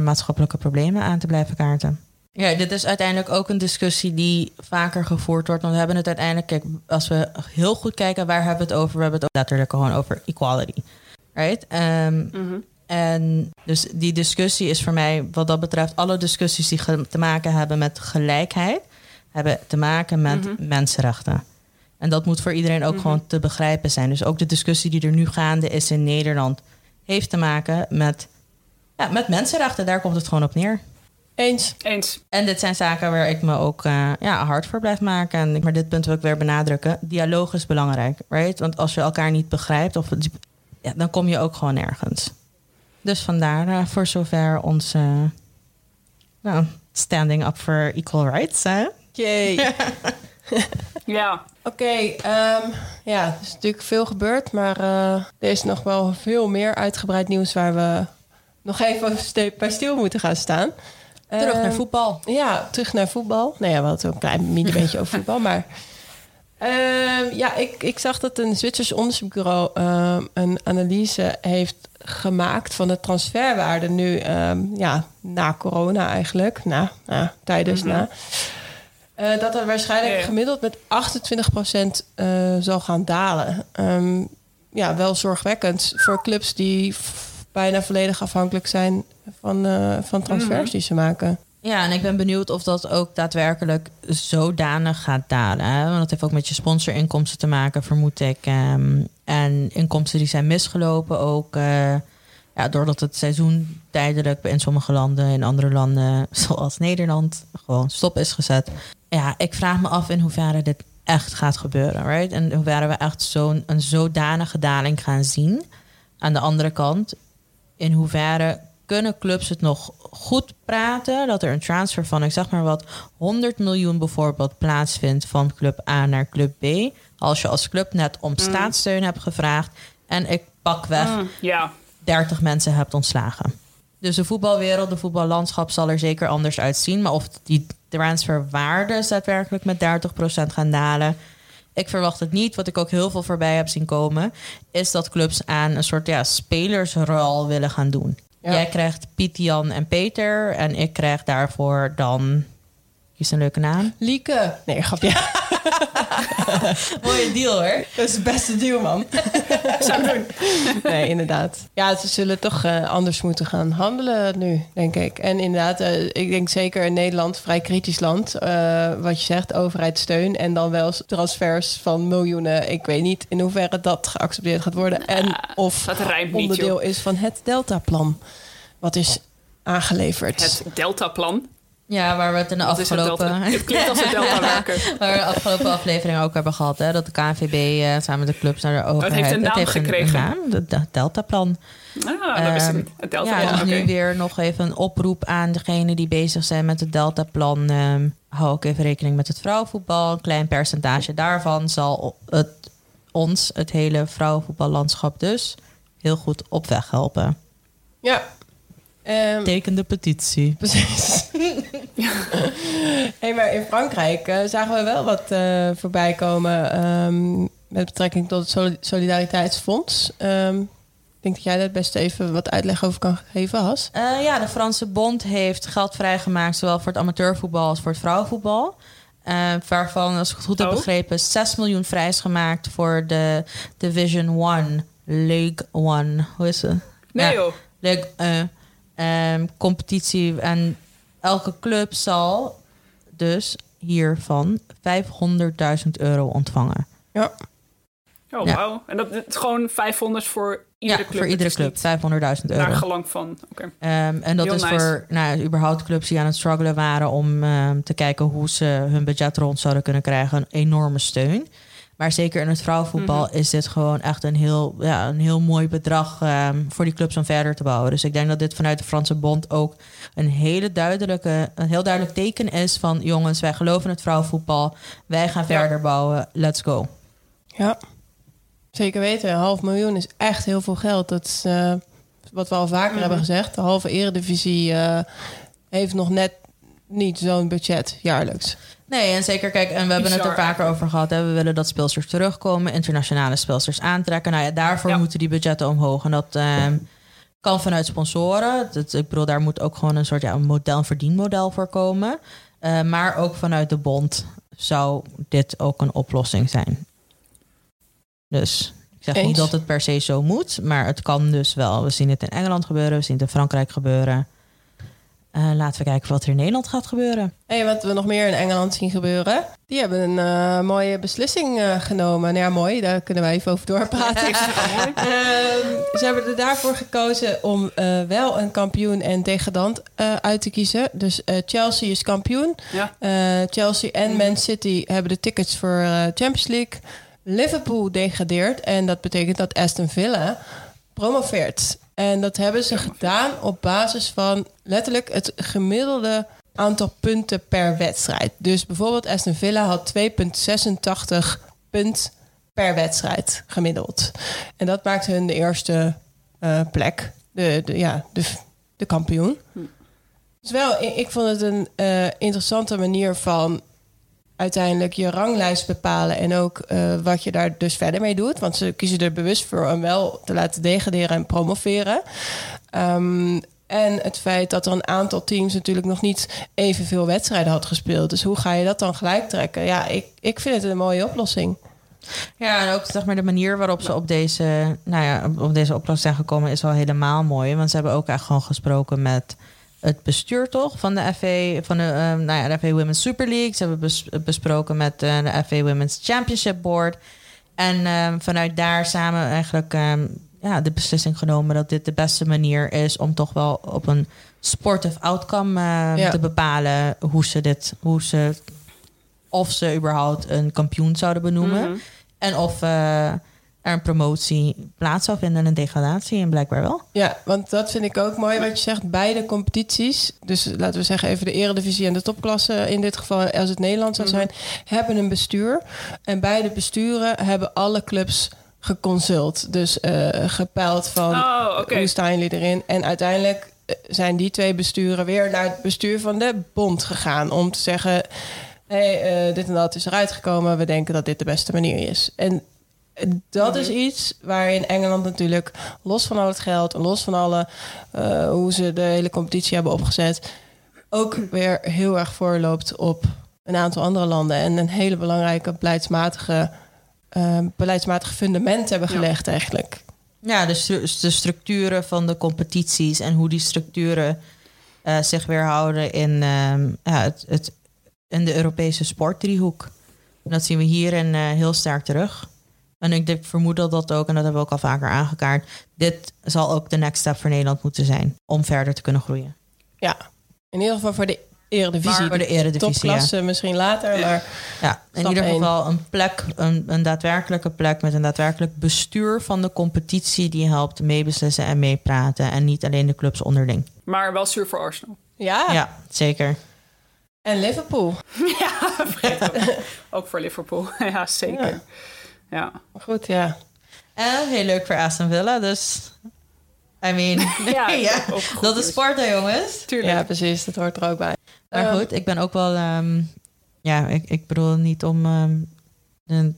maatschappelijke problemen aan te blijven kaarten. Ja, dit is uiteindelijk ook een discussie die vaker gevoerd wordt. Want we hebben het uiteindelijk, kijk, als we heel goed kijken, waar hebben we het over? We hebben het ook natuurlijk gewoon over equality. Right? En dus die discussie is voor mij, wat dat betreft, alle discussies die te maken hebben met gelijkheid, hebben te maken met mensenrechten. En dat moet voor iedereen ook gewoon te begrijpen zijn. Dus ook de discussie die er nu gaande is in Nederland, heeft te maken met mensenrechten. Daar komt het gewoon op neer. Eens. En dit zijn zaken waar ik me ook hard voor blijf maken. En maar dit punt wil ik weer benadrukken. Dialoog is belangrijk, right? Want als je elkaar niet begrijpt, dan kom je ook gewoon nergens. Dus vandaar voor zover onze standing up for equal rights. Hè? Yay. Ja. Oké, er is natuurlijk veel gebeurd, maar er is nog wel veel meer uitgebreid nieuws waar we nog even bij stil moeten gaan staan. Terug naar voetbal. Ja, terug naar voetbal. Nou ja, we hadden ook een klein beetje over voetbal. Maar ik zag dat een Zwitsers onderzoeksbureau een analyse heeft gemaakt van de transferwaarde nu na corona eigenlijk. Dat er waarschijnlijk gemiddeld met 28% zal gaan dalen. Wel zorgwekkend voor clubs die bijna volledig afhankelijk zijn van transfers die ze maken. Ja, en ik ben benieuwd of dat ook daadwerkelijk zodanig gaat dalen. Hè? Want dat heeft ook met je sponsorinkomsten te maken, vermoed ik. En inkomsten die zijn misgelopen ook. Doordat het seizoen tijdelijk in sommige landen, in andere landen, zoals Nederland, gewoon stop is gezet. Ja, ik vraag me af in hoeverre dit echt gaat gebeuren. Right? En in hoeverre we echt een zodanige daling gaan zien. Aan de andere kant, in hoeverre kunnen clubs het nog goed praten dat er een transfer van, ik zeg maar wat, 100 miljoen bijvoorbeeld plaatsvindt van club A naar club B. Als je als club net om staatssteun hebt gevraagd en ik pak weg 30 mensen hebt ontslagen. Dus de voetbalwereld, de voetballandschap zal er zeker anders uitzien. Maar of die transferwaardes daadwerkelijk met 30% gaan dalen... ik verwacht het niet. Wat ik ook heel veel voorbij heb zien komen... is dat clubs aan een soort spelersruil willen gaan doen. Ja. Jij krijgt Piet, Jan en Peter... en ik krijg daarvoor dan... kies een leuke naam. Lieke. Nee, grapje. Mooie deal, hoor. Dat is het beste deal, man. Zou doen. Nee, inderdaad. Ja, ze zullen toch anders moeten gaan handelen nu, denk ik. En inderdaad, ik denk zeker in Nederland, vrij kritisch land... wat je zegt, overheidssteun en dan wel transfers van miljoenen. Ik weet niet in hoeverre dat geaccepteerd gaat worden. Nou, en of dat rijmt niet, onderdeel joh. Is van het Delta-plan. Wat is aangeleverd. Het Delta-plan. Ja, waar we het in de afgelopen... Het klinkt als een deltawerker. Waar we de afgelopen aflevering ook hebben gehad. Hè? Dat de KNVB samen met de clubs naar de overheid... Het heeft een naam gekregen. Het Deltaplan. Ah, dat is het Deltaplan. Ja, dus nu weer nog even een oproep aan degenen die bezig zijn met het Deltaplan. Hou ook even rekening met het vrouwenvoetbal. Een klein percentage daarvan zal het hele vrouwenvoetballandschap dus... heel goed op weg helpen. Ja. Teken de petitie. Precies. Hey, maar in Frankrijk zagen we wel wat voorbij komen... met betrekking tot het Solidariteitsfonds. Ik denk dat jij daar best even wat uitleg over kan geven, Has. De Franse bond heeft geld vrijgemaakt... zowel voor het amateurvoetbal als voor het vrouwenvoetbal... waarvan, als ik het goed heb begrepen... 6 miljoen vrijgemaakt voor de Division 1. League 1. Hoe is ze? Nee, joh. League 1. Competitie en elke club zal dus hiervan €500.000 ontvangen. Ja. Oh, ja. Wauw. En dat is gewoon 500 voor iedere club? Ja, voor iedere club. €500.000. Naar gelang van. Oké. En dat heel is nice. Voor überhaupt clubs die aan het struggelen waren... om te kijken hoe ze hun budget rond zouden kunnen krijgen. Een enorme steun. Maar zeker in het vrouwenvoetbal is dit gewoon echt een heel mooi bedrag... voor die clubs om verder te bouwen. Dus ik denk dat dit vanuit de Franse bond ook een heel duidelijk teken is... van jongens, wij geloven in het vrouwenvoetbal. Wij gaan verder bouwen. Let's go. Ja, zeker weten. €500.000 is echt heel veel geld. Dat is wat we al vaker hebben gezegd. De halve Eredivisie heeft nog net niet zo'n budget jaarlijks. Nee, en zeker, kijk, en we hebben het er vaker over gehad. Hè? We willen dat speelsters terugkomen, internationale speelsters aantrekken. Daarvoor moeten die budgetten omhoog. En dat kan vanuit sponsoren. Daar moet ook gewoon een soort verdienmodel voor komen. Maar ook vanuit de bond zou dit ook een oplossing zijn. Dus ik zeg niet dat het per se zo moet, maar het kan dus wel. We zien het in Engeland gebeuren, we zien het in Frankrijk gebeuren... laten we kijken wat er in Nederland gaat gebeuren. Wat we nog meer in Engeland zien gebeuren. Die hebben een mooie beslissing genomen. Nou ja, mooi, daar kunnen wij even over doorpraten. Ze hebben er daarvoor gekozen om wel een kampioen en degradant uit te kiezen. Dus Chelsea is kampioen. Ja. Chelsea en Man City hebben de tickets voor Champions League. Liverpool degradeert. En dat betekent dat Aston Villa promoveert. En dat hebben ze gedaan op basis van letterlijk het gemiddelde aantal punten per wedstrijd. Dus bijvoorbeeld Aston Villa had 2,86 punt per wedstrijd gemiddeld. En dat maakt hun de eerste plek, de kampioen. Dus wel, ik vond het een interessante manier van... uiteindelijk je ranglijst bepalen... en ook wat je daar dus verder mee doet. Want ze kiezen er bewust voor om wel te laten degraderen en promoveren. En het feit dat er een aantal teams natuurlijk nog niet... evenveel wedstrijden had gespeeld. Dus hoe ga je dat dan gelijk trekken? Ja, ik vind het een mooie oplossing. Ja, en ook zeg maar, de manier waarop ze op deze, oplossing zijn gekomen... is wel helemaal mooi. Want ze hebben ook echt gewoon gesproken met... het bestuur toch van de FA, de FA Women's Super League. Ze hebben besproken met de FA Women's Championship Board. En vanuit daar samen eigenlijk de beslissing genomen... dat dit de beste manier is om toch wel op een sportive outcome te bepalen... of ze überhaupt een kampioen zouden benoemen. Mm-hmm. En of... er een promotie plaats zou vinden en een degradatie en blijkbaar wel. Ja, want dat vind ik ook mooi wat je zegt. Beide competities, dus laten we zeggen even de Eredivisie en de topklasse... in dit geval als het Nederlands zou zijn, hebben een bestuur. En beide besturen hebben alle clubs geconsult. Dus gepeild van hoe staan jullie erin. En uiteindelijk zijn die twee besturen weer naar het bestuur van de bond gegaan om te zeggen, hey, dit en dat is eruit gekomen, we denken dat dit de beste manier is. En dat is iets waar in Engeland natuurlijk, los van al het geld en los van alle hoe ze de hele competitie hebben opgezet, ook weer heel erg voorloopt op een aantal andere landen. En een hele belangrijke beleidsmatige fundament hebben gelegd eigenlijk. Ja, de structuren van de competities en hoe die structuren zich weerhouden in de Europese sportdriehoek. En dat zien we hierin heel sterk terug. En ik vermoed dat ook, en dat hebben we ook al vaker aangekaart, dit zal ook de next step voor Nederland moeten zijn om verder te kunnen groeien. Ja, in ieder geval voor de Eredivisie. Maar voor de Eredivisie, topklasse misschien later, maar ja, in ieder geval een plek, een daadwerkelijke plek met een daadwerkelijk bestuur van de competitie die helpt meebeslissen en meepraten en niet alleen de clubs onderling. Maar wel zuur voor Arsenal. Ja, zeker. En Liverpool. Ja, ook voor Liverpool. Ja, zeker. Ja. Goed, ja. En heel leuk voor Aston Villa, dus I mean, goed, dat is Sparta, jongens. Tuurlijk. Ja, precies, dat hoort er ook bij. Maar goed, ik ben ook wel, ik bedoel niet om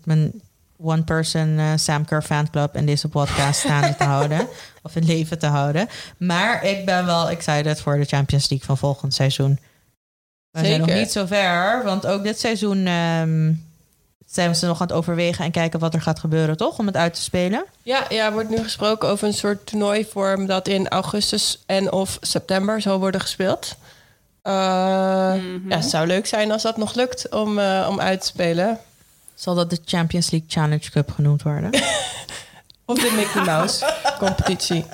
mijn one-person Sam Kerr fanclub in deze podcast staande te houden, of in leven te houden. Maar ik ben wel excited voor de Champions League van volgend seizoen. We zijn nog niet zo ver, want ook dit seizoen zijn ze nog aan het overwegen en kijken wat er gaat gebeuren, toch? Om het uit te spelen. Ja, er wordt nu gesproken over een soort toernooivorm dat in augustus en of september zal worden gespeeld. Ja, het zou leuk zijn als dat nog lukt om uit te spelen. Zal dat de Champions League Challenge Cup genoemd worden? Of de Mickey Mouse competitie.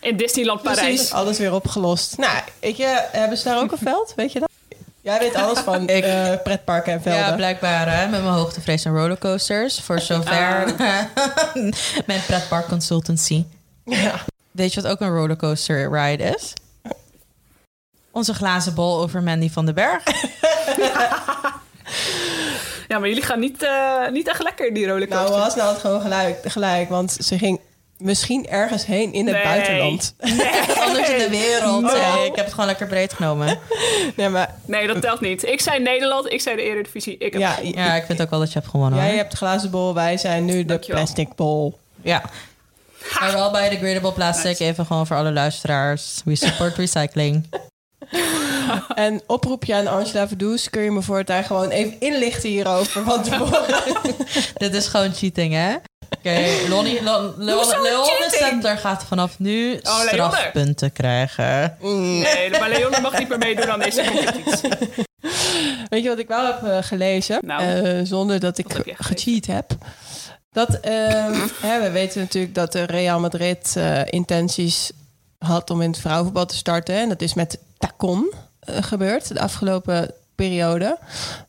In Disneyland Parijs. Precies, alles weer opgelost. Nou, hebben ze daar ook een veld, weet je dat? Jij weet alles van pretparken en velden. Ja, blijkbaar. Hè? Met mijn hoogtevrees en rollercoasters. Voor zover mijn pretpark consultancy. Ja. Weet je wat ook een rollercoaster ride is? Onze glazen bol over Mandy van den Berg. Ja, maar jullie gaan niet echt lekker die rollercoaster. Nou, was nou het gewoon gelijk. Want ze ging misschien ergens heen in het buitenland. Anders in de wereld. Oh. Ik heb het gewoon lekker breed genomen. Nee, dat telt niet. Ik zei Nederland, ik zei de Eredivisie. Ik vind ook wel dat je hebt gewonnen. Jij hebt de glazen bol, wij zijn nu de plastic bol. Ja. Maar wel bij degradable plastic. Nice. Even gewoon voor alle luisteraars. We support recycling. En oproepje aan Angela Verdoes. Kun je me voortaan gewoon even inlichten hierover? Want dit is gewoon cheating, hè? Oké, Leon de Center gaat vanaf nu strafpunten krijgen. Nee, maar Leon mag niet meer meedoen aan deze competitie. Weet je wat ik wel heb gelezen? Nou, zonder dat ik gecheat heb. Dat, we weten natuurlijk dat de Real Madrid intenties had om in het vrouwenvoetbal te starten. En dat is met Tacon gebeurd de afgelopen periode.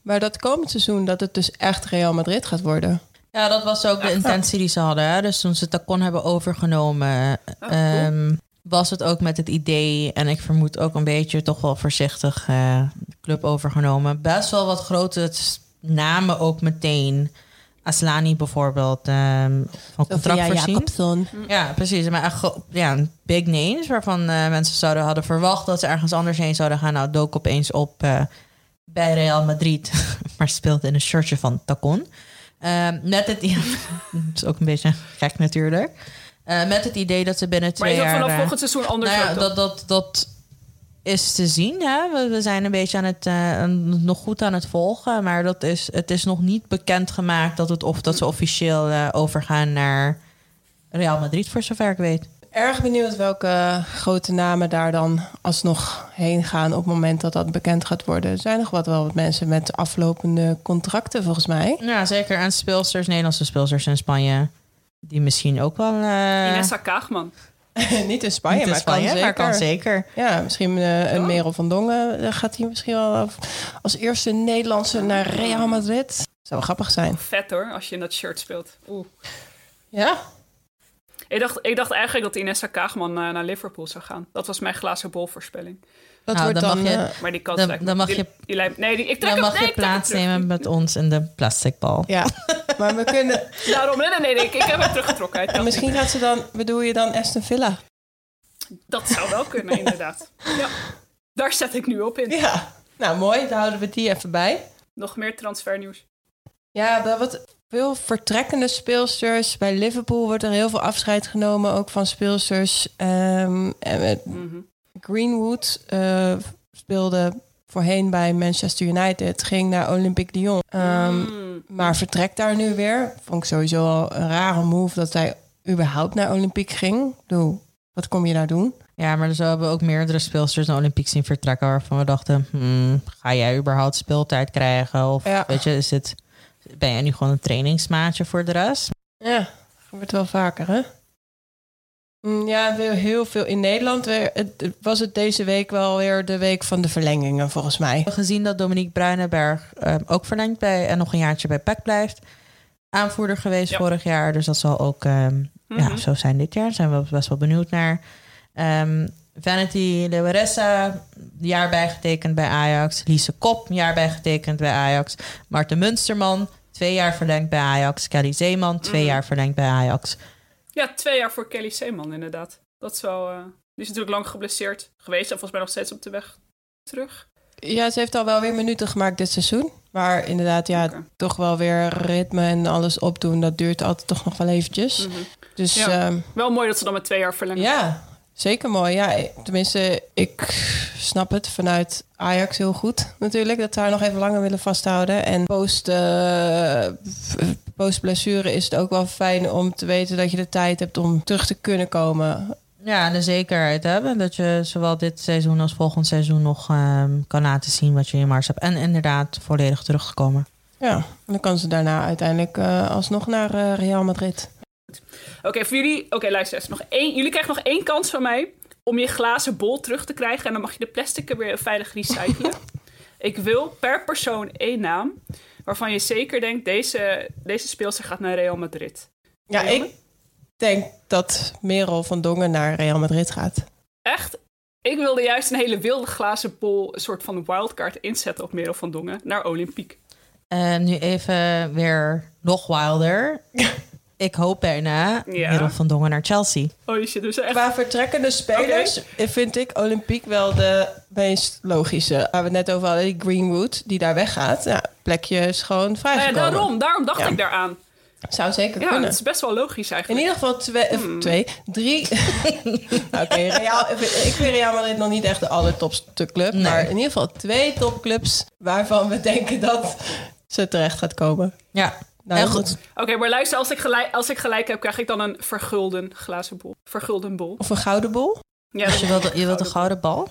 Maar dat komend seizoen dat het dus echt Real Madrid gaat worden. Ja, dat was ook de intentie die ze hadden. Hè? Dus toen ze Tacon hebben overgenomen, was het ook met het idee, en ik vermoed ook een beetje toch wel voorzichtig de club overgenomen. Best wel wat grote namen ook meteen. Aslani bijvoorbeeld, van contract voorzien. Ja, precies. Maar echt big names waarvan mensen zouden hadden verwacht dat ze ergens anders heen zouden gaan. Nou, dook opeens op bij Real Madrid, maar speelde in een shirtje van Tacon. Dat is ook een beetje gek natuurlijk. Met het idee dat ze binnen 2 jaar... Maar is dat vanaf volgend seizoen anders? Dat is te zien. Hè? We zijn een beetje aan het nog goed aan het volgen. Maar het is nog niet bekendgemaakt dat ze officieel overgaan naar Real Madrid, voor zover ik weet. Erg benieuwd welke grote namen daar dan alsnog heen gaan op het moment dat dat bekend gaat worden. Er zijn nog wel wat mensen met aflopende contracten, volgens mij. Ja, zeker. En Nederlandse speelsters in Spanje, die misschien ook wel... Inessa Kaagman. Niet in Spanje, maar kan zeker. Ja, misschien een Merel van Dongen gaat hier misschien wel als eerste Nederlandse naar Real Madrid. Dat zou wel grappig zijn. Vet hoor, als je in dat shirt speelt. Oeh. Ja? Ik dacht eigenlijk dat Inessa Kaagman naar Liverpool zou gaan. Dat was mijn glazen bol voorspelling. Dat wordt dan... maar die kans lijkt me... Dan mag je plaatsnemen met ons in de plastic bal. Ja, maar we kunnen... Daarom, ik heb hem teruggetrokken. Misschien gaat ze dan... Bedoel je dan Aston Villa? Dat zou wel kunnen, inderdaad. Ja. Daar zet ik nu op in. Ja, nou mooi. Dan houden we die even bij. Nog meer transfernieuws. Ja, wat veel vertrekkende speelsters. Bij Liverpool wordt er heel veel afscheid genomen, ook van speelsters. Greenwood speelde voorheen bij Manchester United, ging naar Olympique Lyon. Maar vertrekt daar nu weer. Vond ik sowieso al een rare move dat hij überhaupt naar Olympique ging. Doe, wat kom je nou doen? Ja, maar zo hebben we ook meerdere speelsters naar Olympique zien vertrekken, waarvan we dachten, ga jij überhaupt speeltijd krijgen? Of ja, weet je, ben jij nu gewoon een trainingsmaatje voor de rest? Ja, dat gebeurt wel vaker, hè? Ja, heel veel in Nederland. Was het deze week wel weer de week van de verlengingen, volgens mij. We hebben gezien dat Dominique Bruinenberg ook verlengt bij en nog een jaartje bij PEC blijft. Aanvoerder geweest vorig jaar, dus dat zal ook zo zijn dit jaar. Daar zijn we best wel benieuwd naar. Vanity Leeuweressa, jaar bijgetekend bij Ajax. Lise Kop, jaar bijgetekend bij Ajax. Maarten Munsterman, 2 jaar verlengd bij Ajax. Kelly Zeeman, 2 jaar verlengd bij Ajax. Ja, 2 jaar voor Kelly Zeeman inderdaad. Dat is wel, die is natuurlijk lang geblesseerd geweest en volgens mij nog steeds op de weg terug. Ja, ze heeft al wel weer minuten gemaakt dit seizoen. Maar inderdaad, ja, toch wel weer ritme en alles opdoen. Dat duurt altijd toch nog wel eventjes. Mm-hmm. Dus, ja, wel mooi dat ze dan met 2 jaar verlengen. Ja, zeker mooi. Ja, tenminste, ik snap het vanuit Ajax heel goed natuurlijk. Dat ze haar nog even langer willen vasthouden. En post-blessure is het ook wel fijn om te weten dat je de tijd hebt om terug te kunnen komen. Ja, de zekerheid hebben dat je zowel dit seizoen als volgend seizoen nog kan laten zien wat je in mars hebt. En inderdaad volledig teruggekomen. Ja, en dan kan ze daarna uiteindelijk alsnog naar Real Madrid. Oké, voor jullie. Oké, luister eens. Jullie krijgen nog 1 kans van mij om je glazen bol terug te krijgen. En dan mag je de plastic er weer veilig recyclen. Ik wil per persoon 1 naam waarvan je zeker denkt, deze speelster gaat naar Real Madrid. Ja, ik denk dat Merel van Dongen naar Real Madrid gaat. Echt? Ik wilde juist een hele wilde glazen bol, een soort van wildcard inzetten op Merel van Dongen naar Olympique. Nu even weer nog wilder. Ik hoop bijna Merel van Dongen naar Chelsea. Oh, je zit dus echt... Qua vertrekkende spelers vind ik Olympique wel de meest logische. Waar we het net over hadden, die Greenwood die daar weggaat. Ja, plekje is gewoon vrijgekomen. Ja, daarom dacht ik daaraan. Zou zeker kunnen. Ja, het is best wel logisch eigenlijk. In ieder geval 2, 3. Oké, ik vind Real Madrid nog niet echt de allertopste club. Nee. Maar in ieder geval 2 topclubs waarvan we denken dat ze terecht gaat komen. Ja. Nou, heel goed. Oké, maar luister, als ik gelijk heb, krijg ik dan een vergulden glazen bol. Vergulden bol. Of een gouden bol? Ja, dus je wilt een gouden bal.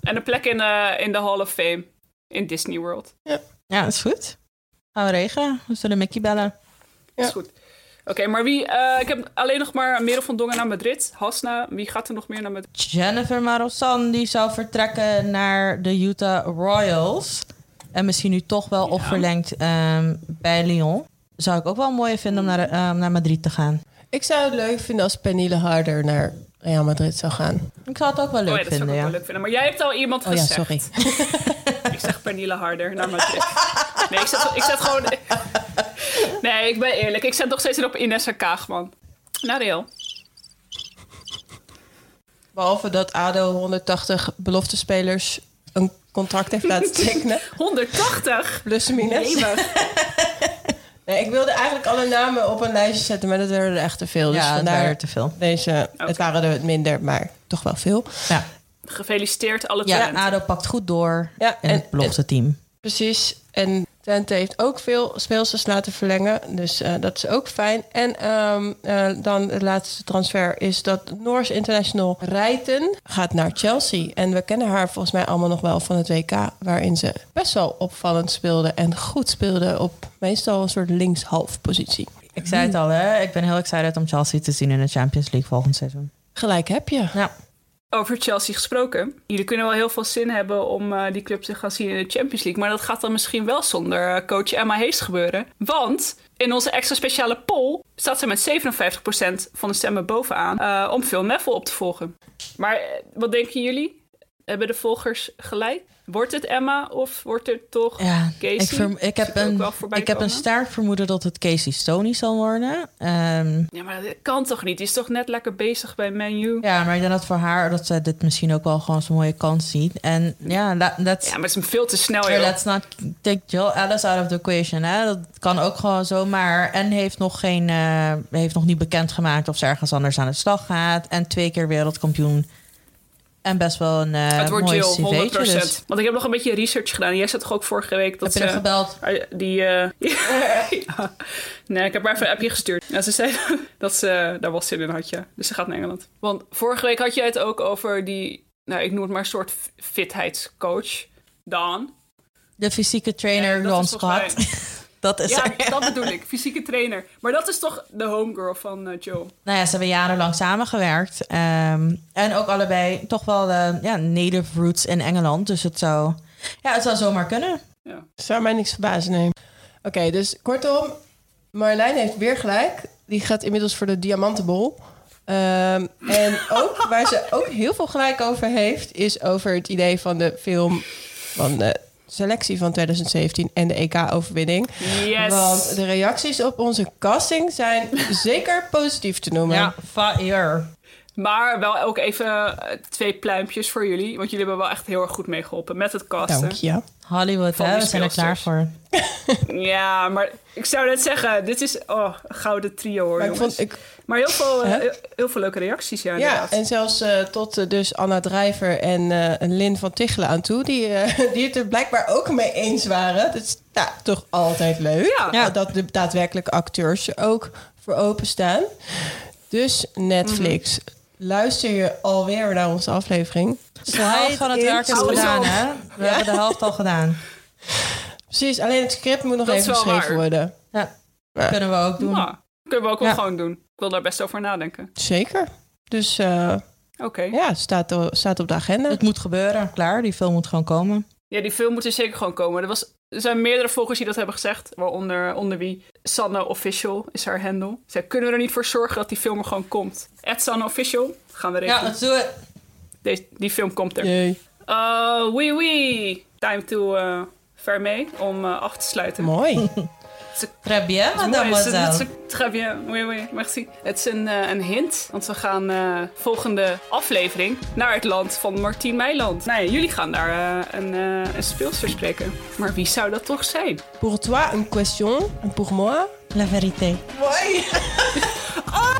En een plek in de Hall of Fame in Disney World. Ja, dat is goed. Gaan we regelen. We zullen Mickey bellen. Ja. Is goed. Oké, maar wie... ik heb alleen nog maar Merel van Dongen naar Madrid. Hasna, wie gaat er nog meer naar Madrid? Jennifer Marosan, die zou vertrekken naar de Utah Royals. En misschien nu toch wel of verlengd bij Lyon. Zou ik ook wel mooi vinden om naar Madrid te gaan. Ik zou het leuk vinden als Pernille Harder naar Real Madrid zou gaan. Ik zou het ook wel leuk vinden, zou ik ook wel leuk vinden. Maar jij hebt al iemand gezegd. Ja, sorry. Ik zeg Pernille Harder naar Madrid. Nee, ik zet gewoon... Nee, ik ben eerlijk. Ik zet nog steeds op Inessa Kaagman. Naar Real. Behalve dat ADO 180 belofte spelers een contract heeft laten tekenen. 180? Plus minus. Nee, ik wilde eigenlijk alle namen op een lijstje zetten, maar dat werden er echt te veel. Dus vandaar waren er te veel. Het waren er minder, maar toch wel veel. Ja. Gefeliciteerd alle talenten. Ja, ADO pakt goed door en het belofte team. Precies. En Twente heeft ook veel speelsters laten verlengen. Dus dat is ook fijn. En dan het laatste transfer is dat Noors International Rijten gaat naar Chelsea. En we kennen haar volgens mij allemaal nog wel van het WK. Waarin ze best wel opvallend speelde en goed speelde op meestal een soort linkshalf positie. Ik zei het al, hè? Ik ben heel excited om Chelsea te zien in de Champions League volgend seizoen. Gelijk heb je. Ja. Over Chelsea gesproken. Jullie kunnen wel heel veel zin hebben om die club te gaan zien in de Champions League. Maar dat gaat dan misschien wel zonder coach Emma Hayes gebeuren. Want in onze extra speciale poll staat ze met 57% van de stemmen bovenaan om Phil Neville op te volgen. Maar wat denken jullie? Hebben de volgers gelijk? Wordt het Emma of wordt het toch Casey? Ik heb een sterk vermoeden dat het Casey Stoney zal worden. Ja, maar dat kan toch niet? Die is toch net lekker bezig bij Man U? Ja, maar ik denk dat voor haar dat ze dit misschien ook wel gewoon zo'n mooie kans ziet. En ja, maar het is veel te snel. Let's not take Jill Ellis out of the equation. Hè? Dat kan ook gewoon zomaar. En heeft nog niet bekendgemaakt of ze ergens anders aan de slag gaat. En 2 keer wereldkampioen. En best wel een mooi cv'tje. 100%. Dus. Want ik heb nog een beetje research gedaan. Jij zei toch ook vorige week dat heb je gebeld? Ja. Nee, ik heb haar even een appje gestuurd. Ja, ze zei dat ze daar wel zin in had, ja. Dus ze gaat naar Engeland. Want vorige week had jij het ook over die... Nou, ik noem het maar een soort fitheidscoach. Daan. De fysieke trainer Ron Scott. Dat is dat bedoel ik. Fysieke trainer. Maar dat is toch de homegirl van Joe? Nou ja, ze hebben jarenlang samengewerkt. En ook allebei toch wel native roots in Engeland. Dus het zou zomaar kunnen. Ja. Zou mij niks verbazen, nee. Oké, dus kortom. Marjolein heeft weer gelijk. Die gaat inmiddels voor de diamantenbol. En ook waar ze ook heel veel gelijk over heeft... is over het idee van de film van... de selectie van 2017 en de EK-overwinning. Yes. Want de reacties op onze casting zijn zeker positief te noemen. Ja, fire. Maar wel ook even 2 pluimpjes voor jullie. Want jullie hebben wel echt heel erg goed meegeholpen met het casten. Dank je. Hollywood, hè? We zijn er klaar voor. Ja, maar ik zou net zeggen... dit is een gouden trio, hoor, Maar heel veel leuke reacties, ja, inderdaad. Ja, en zelfs tot dus Anna Drijver en Lynn van Tichelen aan toe... Die het er blijkbaar ook mee eens waren. Dat is toch altijd leuk. Ja. Dat de daadwerkelijke acteurs ook voor openstaan. Dus Netflix... Mm-hmm. Luister je alweer naar onze aflevering? De helft van het werk is gedaan, hè? We hebben de helft al gedaan. Precies, alleen het script moet nog even geschreven worden. Ja, dat kunnen we ook doen. Ja, kunnen we ook wel gewoon doen. Ik wil daar best over nadenken. Zeker. Dus staat op de agenda. Het moet gebeuren, klaar. Die film moet gewoon komen. Ja, die film moet er zeker gewoon komen. Er zijn meerdere volgers die dat hebben gezegd. Waaronder wie? Sanne Official is haar handle. Zij kunnen we er niet voor zorgen dat die film er gewoon komt. @SanneOfficial. Gaan we regelen. Ja, dat doen we. Die film komt er. Oui. Time to fermer om af te sluiten. Mooi. Très bien, mademoiselle. Très bien, oui, merci. Het is een hint, want we gaan volgende aflevering naar het land van Martien Meiland. Nou ja, jullie gaan daar een speelster spreken. Maar wie zou dat toch zijn? Pour toi, une question. Pour moi, la vérité. Mooi. Oh.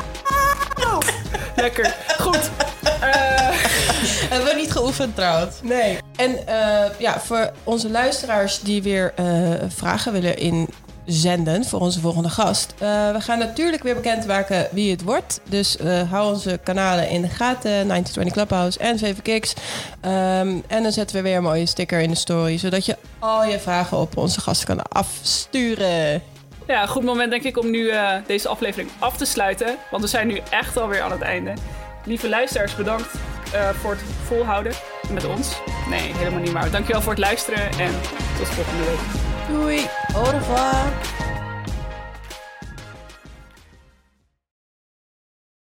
Lekker. Goed. Hebben we niet geoefend trouwens. Nee. En voor onze luisteraars die weer vragen willen inzenden voor onze volgende gast. We gaan natuurlijk weer bekendmaken wie het wordt. Dus hou onze kanalen in de gaten. 1920 Clubhouse en 7Kicks. En dan zetten we weer een mooie sticker in de story. Zodat je al je vragen op onze gast kan afsturen. Ja, goed moment denk ik om nu deze aflevering af te sluiten. Want we zijn nu echt alweer aan het einde. Lieve luisteraars, bedankt voor het volhouden met ons. Nee, helemaal niet maar. Dankjewel voor het luisteren en tot volgende week. Doei. Au revoir.